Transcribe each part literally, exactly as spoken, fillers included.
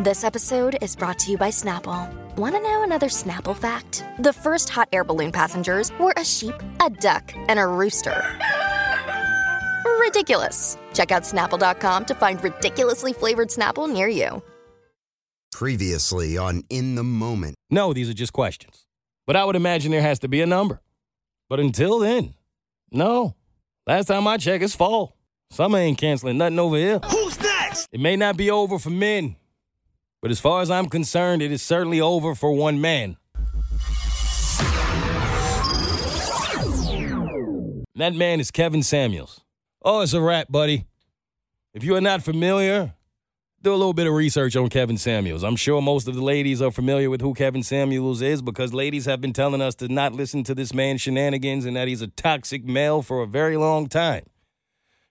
This episode is brought to you by Snapple. Want to know another Snapple fact? The first hot air balloon passengers were a sheep, a duck, and a rooster. Ridiculous. Check out Snapple dot com to find ridiculously flavored Snapple near you. Previously on In the Moment. No, these are just questions. But I would imagine there has to be a number. But until then, no. Last time I checked, it's fall. Summer ain't canceling nothing over here. Who's next? It may not be over for men. But as far as I'm concerned, it is certainly over for one man. And that man is Kevin Samuels. Oh, it's a wrap, buddy. If you are not familiar, do a little bit of research on Kevin Samuels. I'm sure most of the ladies are familiar with who Kevin Samuels is because ladies have been telling us to not listen to this man's shenanigans and that he's a toxic male for a very long time.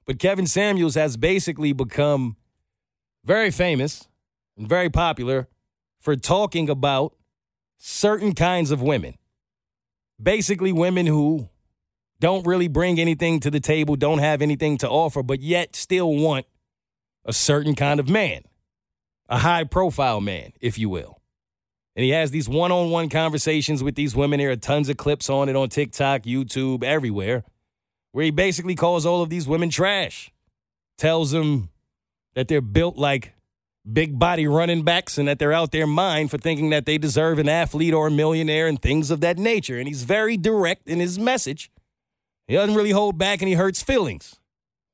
But Kevin Samuels has basically become very famous and very popular for talking about certain kinds of women. Basically women who don't really bring anything to the table, don't have anything to offer, but yet still want a certain kind of man, a high-profile man, if you will. And he has these one-on-one conversations with these women. There are tons of clips on it on TikTok, YouTube, everywhere, where he basically calls all of these women trash, tells them that they're built like big body running backs and that they're out their mind for thinking that they deserve an athlete or a millionaire and things of that nature. And he's very direct in his message. He doesn't really hold back and he hurts feelings.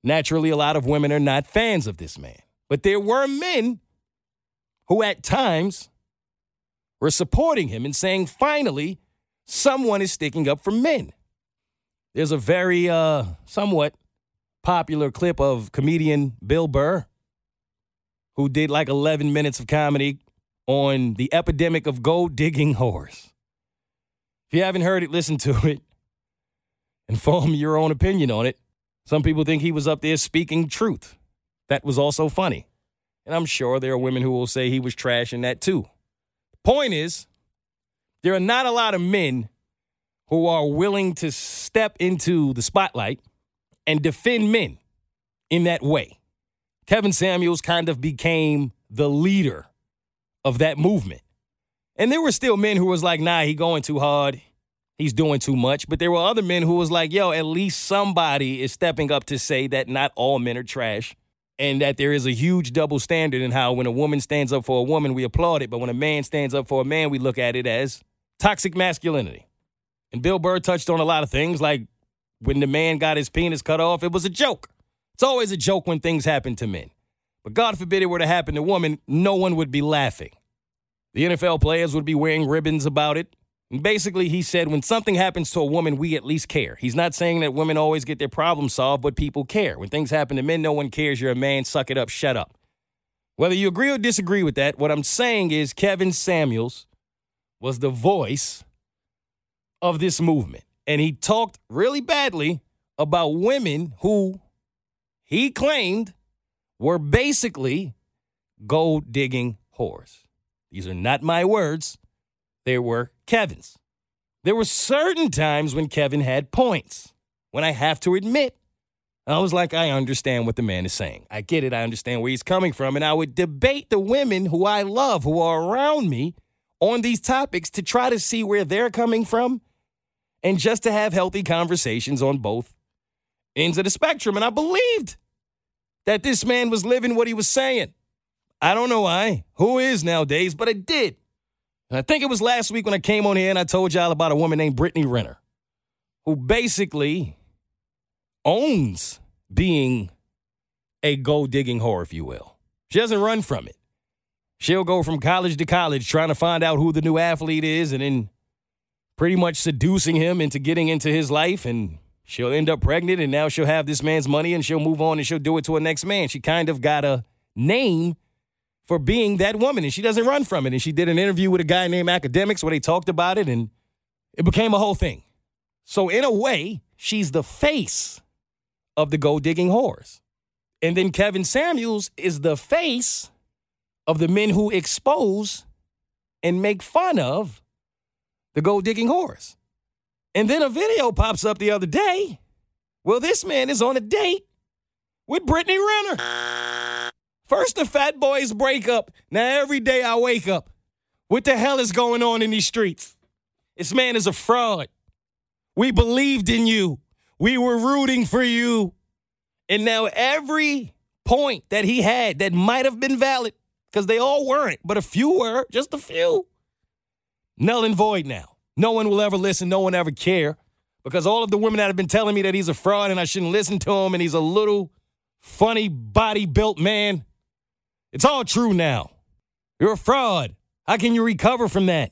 Naturally, a lot of women are not fans of this man. But there were men who at times were supporting him and saying, finally, someone is sticking up for men. There's a very uh, somewhat popular clip of comedian Bill Burr, who did like eleven minutes of comedy on the epidemic of gold-digging whores. If you haven't heard it, listen to it and form your own opinion on it. Some people think he was up there speaking truth. That was also funny. And I'm sure there are women who will say he was trash in that too. The point is, there are not a lot of men who are willing to step into the spotlight and defend men in that way. Kevin Samuels kind of became the leader of that movement. And there were still men who was like, nah, he going too hard. He's doing too much. But there were other men who was like, yo, at least somebody is stepping up to say that not all men are trash and that there is a huge double standard in how when a woman stands up for a woman, we applaud it. But when a man stands up for a man, we look at it as toxic masculinity. And Bill Burr touched on a lot of things, like when the man got his penis cut off, it was a joke. It's always a joke when things happen to men. But God forbid it were to happen to women, no one would be laughing. The N F L players would be wearing ribbons about it. And basically, he said, when something happens to a woman, we at least care. He's not saying that women always get their problems solved, but people care. When things happen to men, no one cares. You're a man. Suck it up. Shut up. Whether you agree or disagree with that, what I'm saying is Kevin Samuels was the voice of this movement. And he talked really badly about women who he claimed were basically gold-digging whores. These are not my words. They were Kevin's. There were certain times when Kevin had points, when I have to admit, I was like, I understand what the man is saying. I get it. I understand where he's coming from. And I would debate the women who I love, who are around me, on these topics to try to see where they're coming from and just to have healthy conversations on both ends of the spectrum. And I believed that this man was living what he was saying. I don't know why, who is nowadays, but I did. And I think it was last week when I came on here and I told y'all about a woman named Brittany Renner, who basically owns being a gold-digging whore, if you will. She doesn't run from it. She'll go from college to college trying to find out who the new athlete is and then pretty much seducing him into getting into his life. And she'll end up pregnant and now she'll have this man's money and she'll move on and she'll do it to her next man. She kind of got a name for being that woman, and she doesn't run from it. And she did an interview with a guy named Academics where they talked about it, and it became a whole thing. So in a way, she's the face of the gold-digging whores. And then Kevin Samuels is the face of the men who expose and make fun of the gold-digging whores. And then a video pops up the other day. Well, this man is on a date with Brittany Renner. First the fat boys break up. Now every day I wake up. What the hell is going on in these streets? This man is a fraud. We believed in you. We were rooting for you. And now every point that he had that might have been valid, because they all weren't, but a few were, just a few. Null and void now. No one will ever listen. No one ever care. Because all of the women that have been telling me that he's a fraud and I shouldn't listen to him and he's a little funny body-built man, it's all true now. You're a fraud. How can you recover from that?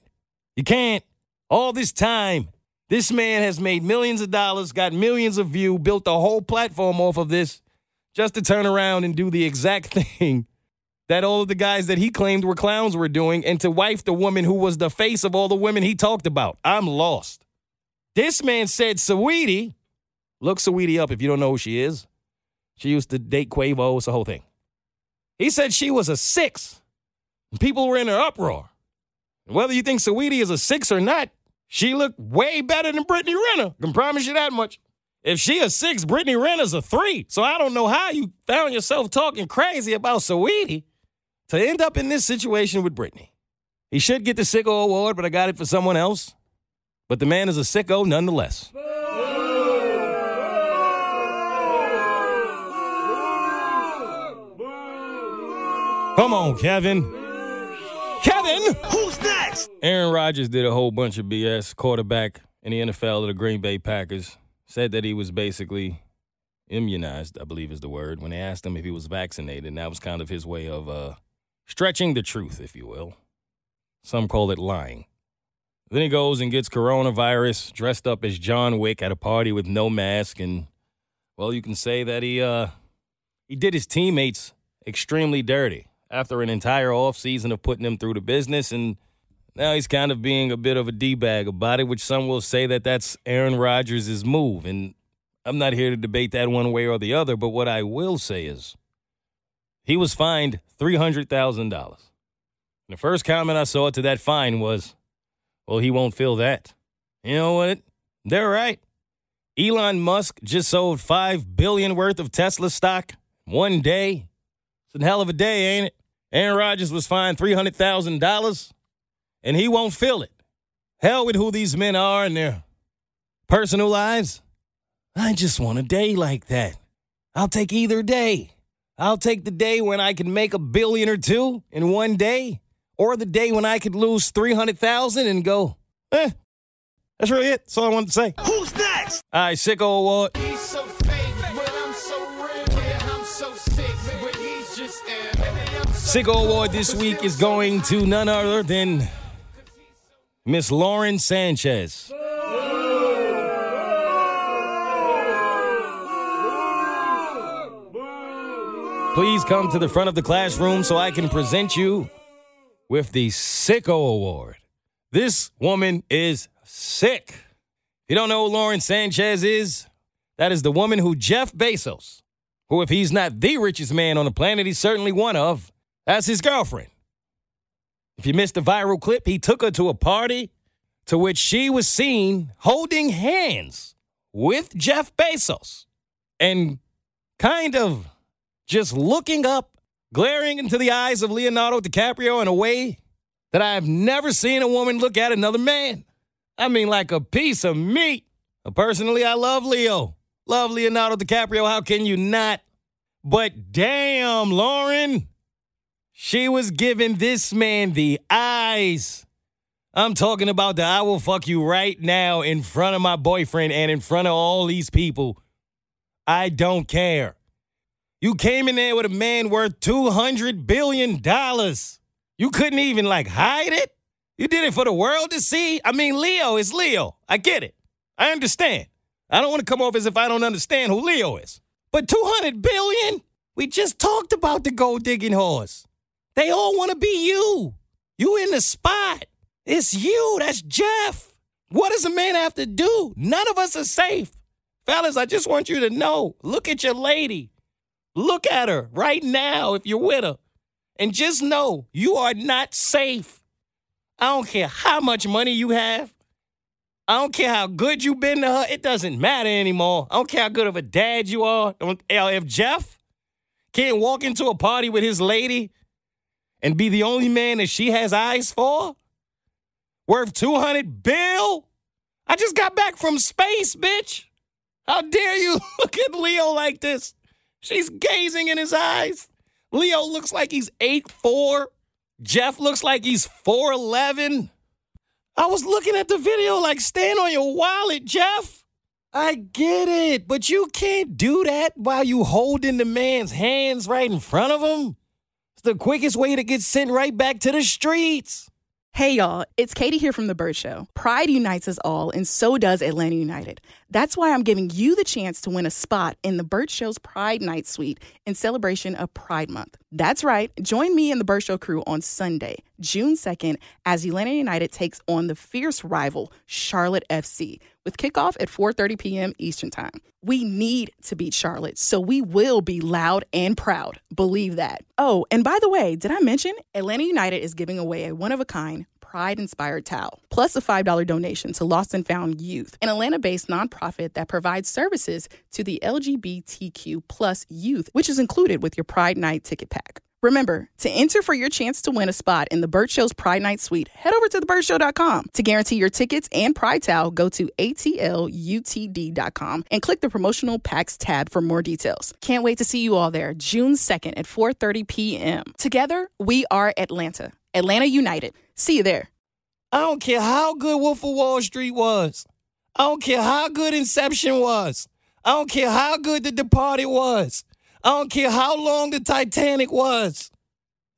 You can't. All this time, this man has made millions of dollars, got millions of views, built a whole platform off of this just to turn around and do the exact thing that all of the guys that he claimed were clowns were doing, and to wife the woman who was the face of all the women he talked about. I'm lost. This man said Saweetie. Look Saweetie up if you don't know who she is. She used to date Quavo. It's the whole thing. He said she was a six. And people were in an uproar. And whether you think Saweetie is a six or not, she looked way better than Brittany Renner. I can promise you that much. If she a six, Brittany Renner's a three. So I don't know how you found yourself talking crazy about Saweetie to end up in this situation with Brittany. He should get the sicko award, but I got it for someone else. But the man is a sicko nonetheless. Come on, Kevin. Kevin! Who's next? Aaron Rodgers did a whole bunch of B S, quarterback in the N F L of the Green Bay Packers. Said that he was basically immunized, I believe is the word, when they asked him if he was vaccinated. And that was kind of his way of uh, stretching the truth, if you will. Some call it lying. Then he goes and gets coronavirus, dressed up as John Wick at a party with no mask. And, well, you can say that he uh, he did his teammates extremely dirty after an entire offseason of putting them through the business. And now he's kind of being a bit of a D-bag about it, which some will say that that's Aaron Rodgers' move. And I'm not here to debate that one way or the other. But what I will say is he was fined three hundred thousand dollars. The first comment I saw to that fine was, well, he won't feel that. You know what? They're right. Elon Musk just sold five billion dollars worth of Tesla stock one day. It's a hell of a day, ain't it? Aaron Rodgers was fined three hundred thousand dollars, and he won't feel it. Hell with who these men are and their personal lives. I just want a day like that. I'll take either day. I'll take the day when I can make a billion or two in one day. Or the day when I could lose three hundred thousand dollars and go, eh, that's really it. That's all I wanted to say. Who's next? All right, sicko award. He's so fake, but I'm so real. Yeah, I'm so sick, but he's just ill. Sicko award this week is going to none other than Miss Lauren Sanchez. Please come to the front of the classroom so I can present you with the Sicko Award. This woman is sick. If you don't know who Lauren Sanchez is, that is the woman who Jeff Bezos, who if he's not the richest man on the planet, he's certainly one of, that's his girlfriend. If you missed the viral clip, he took her to a party to which she was seen holding hands with Jeff Bezos and kind of just looking up, glaring into the eyes of Leonardo DiCaprio in a way that I have never seen a woman look at another man. I mean, like a piece of meat. Personally, I love Leo. Love Leonardo DiCaprio. How can you not? But damn, Lauren, she was giving this man the eyes. I'm talking about the I will fuck you right now in front of my boyfriend and in front of all these people. I don't care. You came in there with a man worth two hundred billion dollars. You couldn't even, like, hide it? You did it for the world to see? I mean, Leo is Leo. I get it. I understand. I don't want to come off as if I don't understand who Leo is. But two hundred billion dollars? We just talked about the gold-digging horse. They all want to be you. You in the spot. It's you. That's Jeff. What does a man have to do? None of us are safe. Fellas, I just want you to know, look at your lady. Look at her right now if you're with her. And just know you are not safe. I don't care how much money you have. I don't care how good you've been to her. It doesn't matter anymore. I don't care how good of a dad you are. If Jeff can't walk into a party with his lady and be the only man that she has eyes for? Worth two hundred bill? I just got back from space, bitch. How dare you look at Leo like this? She's gazing in his eyes. Leo looks like he's eight foot four. Jeff looks like he's four eleven. I was looking at the video like, stand on your wallet, Jeff. I get it, but you can't do that while you holding the man's hands right in front of him. It's the quickest way to get sent right back to the streets. Hey, y'all, it's Katie here from The Bird Show. Pride unites us all, and so does Atlanta United. That's why I'm giving you the chance to win a spot in The Bird Show's Pride Night Suite in celebration of Pride Month. That's right. Join me and The Bird Show crew on Sunday, June second, as Atlanta United takes on the fierce rival, Charlotte F C, with kickoff at four thirty p.m. Eastern Time. We need to beat Charlotte, so we will be loud and proud. Believe that. Oh, and by the way, did I mention Atlanta United is giving away a one-of-a-kind, Pride-inspired towel, plus a five dollars donation to Lost and Found Youth, an Atlanta-based nonprofit that provides services to the L G B T Q plus youth, which is included with your Pride Night ticket pack. Remember, to enter for your chance to win a spot in The Bird Show's Pride Night Suite, head over to the bird show dot com. To guarantee your tickets and Pride Towel, go to A T L U T D dot com and click the Promotional Packs tab for more details. Can't wait to see you all there, June second at four thirty p.m. Together, we are Atlanta. Atlanta United. See you there. I don't care how good Wolf of Wall Street was. I don't care how good Inception was. I don't care how good The Departed was. I don't care how long the Titanic was.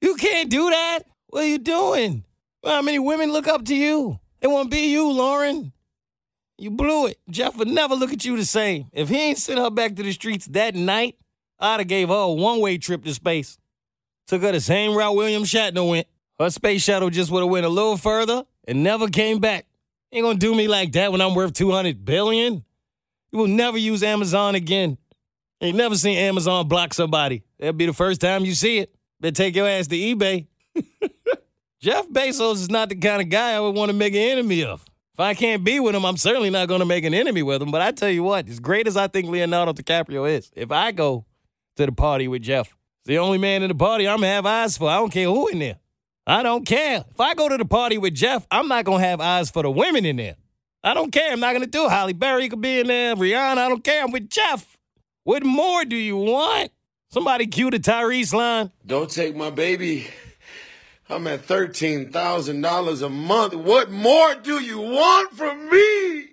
You can't do that. What are you doing? How many women look up to you? They want to be you, Lauren. You blew it. Jeff would never look at you the same. If he ain't sent her back to the streets that night, I'd have gave her a one-way trip to space. Took her the same route William Shatner went. Her space shuttle just would have went a little further and never came back. Ain't gonna do me like that when I'm worth two hundred billion dollars. You will never use Amazon again. Ain't never seen Amazon block somebody. That'll be the first time you see it. Better take your ass to eBay. Jeff Bezos is not the kind of guy I would want to make an enemy of. If I can't be with him, I'm certainly not going to make an enemy with him. But I tell you what, as great as I think Leonardo DiCaprio is, if I go to the party with Jeff, it's the only man in the party I'm going to have eyes for. I don't care who in there. I don't care. If I go to the party with Jeff, I'm not going to have eyes for the women in there. I don't care. I'm not going to do it. Halle Berry could be in there. Rihanna, I don't care. I'm with Jeff. What more do you want? Somebody cue the Tyrese line. Don't take my baby. I'm at thirteen thousand dollars a month. What more do you want from me?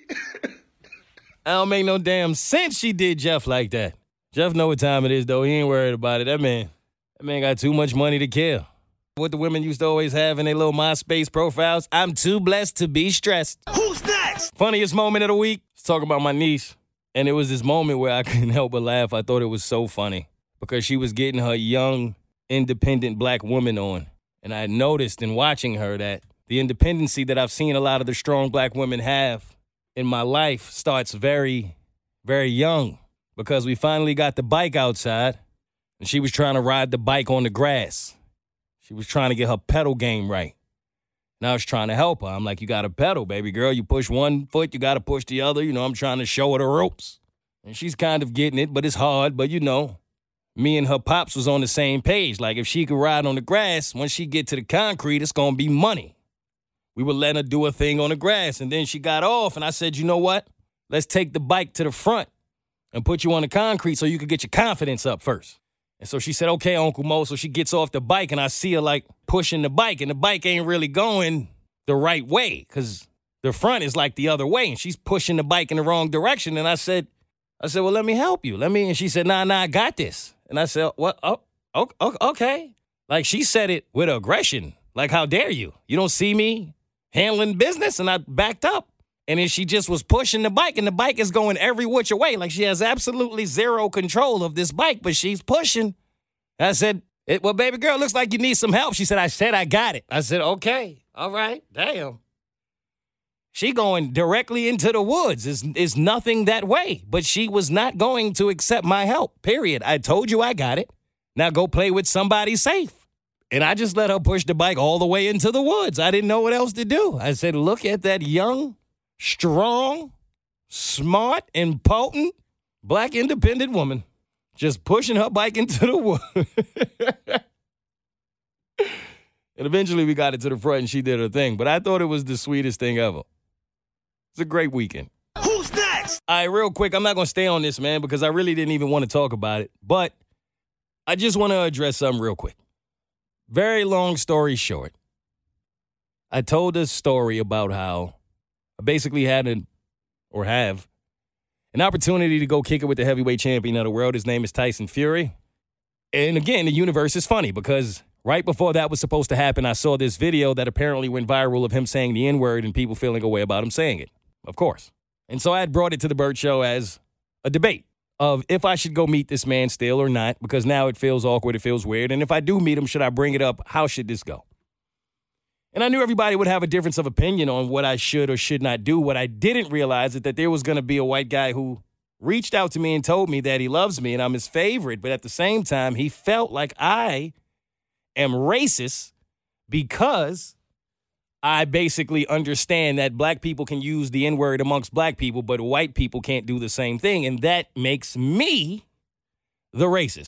I don't make no damn sense she did Jeff like that. Jeff know what time it is, though. He ain't worried about it. That man, that man got too much money to care. What the women used to always have in their little MySpace profiles. I'm too blessed to be stressed. Who's next? Funniest moment of the week. Let's talk about my niece. And it was this moment where I couldn't help but laugh. I thought it was so funny because she was getting her young, independent black woman on. And I noticed in watching her that the independency that I've seen a lot of the strong black women have in my life starts very, very young because we finally got the bike outside and she was trying to ride the bike on the grass. She was trying to get her pedal game right. And I was trying to help her. I'm like, you got to pedal, baby girl. You push one foot, you got to push the other. You know, I'm trying to show her the ropes. And she's kind of getting it, but it's hard. But, you know, me and her pops was on the same page. Like, if she could ride on the grass, once she get to the concrete, it's going to be money. We would let her do her thing on the grass. And then she got off, and I said, you know what? Let's take the bike to the front and put you on the concrete so you could get your confidence up first. And so she said, okay, Uncle Mo. So she gets off the bike, and I see her, like, pushing the bike. And the bike ain't really going the right way because the front is, like, the other way. And she's pushing the bike in the wrong direction. And I said, I said, well, let me help you. Let me. And she said, nah, nah, I got this. And I said, what? Oh, oh, okay. Like, she said it with aggression. Like, how dare you? You don't see me handling business? And I backed up. And then she just was pushing the bike, and the bike is going every which way. Like, she has absolutely zero control of this bike, but she's pushing. I said, it, well, baby girl, looks like you need some help. She said, I said, I got it. I said, okay, all right, damn. She going directly into the woods. It's, it's nothing that way, but she was not going to accept my help, period. I told you I got it. Now go play with somebody safe. And I just let her push the bike all the way into the woods. I didn't know what else to do. I said, look at that young, strong, smart, and potent black independent woman. just pushing her bike into the wood. And eventually we got it to the front and she did her thing. But I thought it was the sweetest thing ever. It's a great weekend. Who's next? All right, real quick. I'm not going to stay on this, man, because I really didn't even want to talk about it. But I just want to address something real quick. Very long story short. I told a story about how I basically had an, or have, an opportunity to go kick it with the heavyweight champion of the world. His name is Tyson Fury. And again, the universe is funny because right before that was supposed to happen, I saw this video that apparently went viral of him saying the N-word and people feeling a way about him saying it, of course. And so I had brought it to the Bird Show as a debate of if I should go meet this man still or not, because now it feels awkward, it feels weird. And if I do meet him, should I bring it up? How should this go? And I knew everybody would have a difference of opinion on what I should or should not do. What I didn't realize is that there was going to be a white guy who reached out to me and told me that he loves me and I'm his favorite. But at the same time, he felt like I am racist because I basically understand that black people can use the N-word amongst black people, but white people can't do the same thing. And that makes me the racist.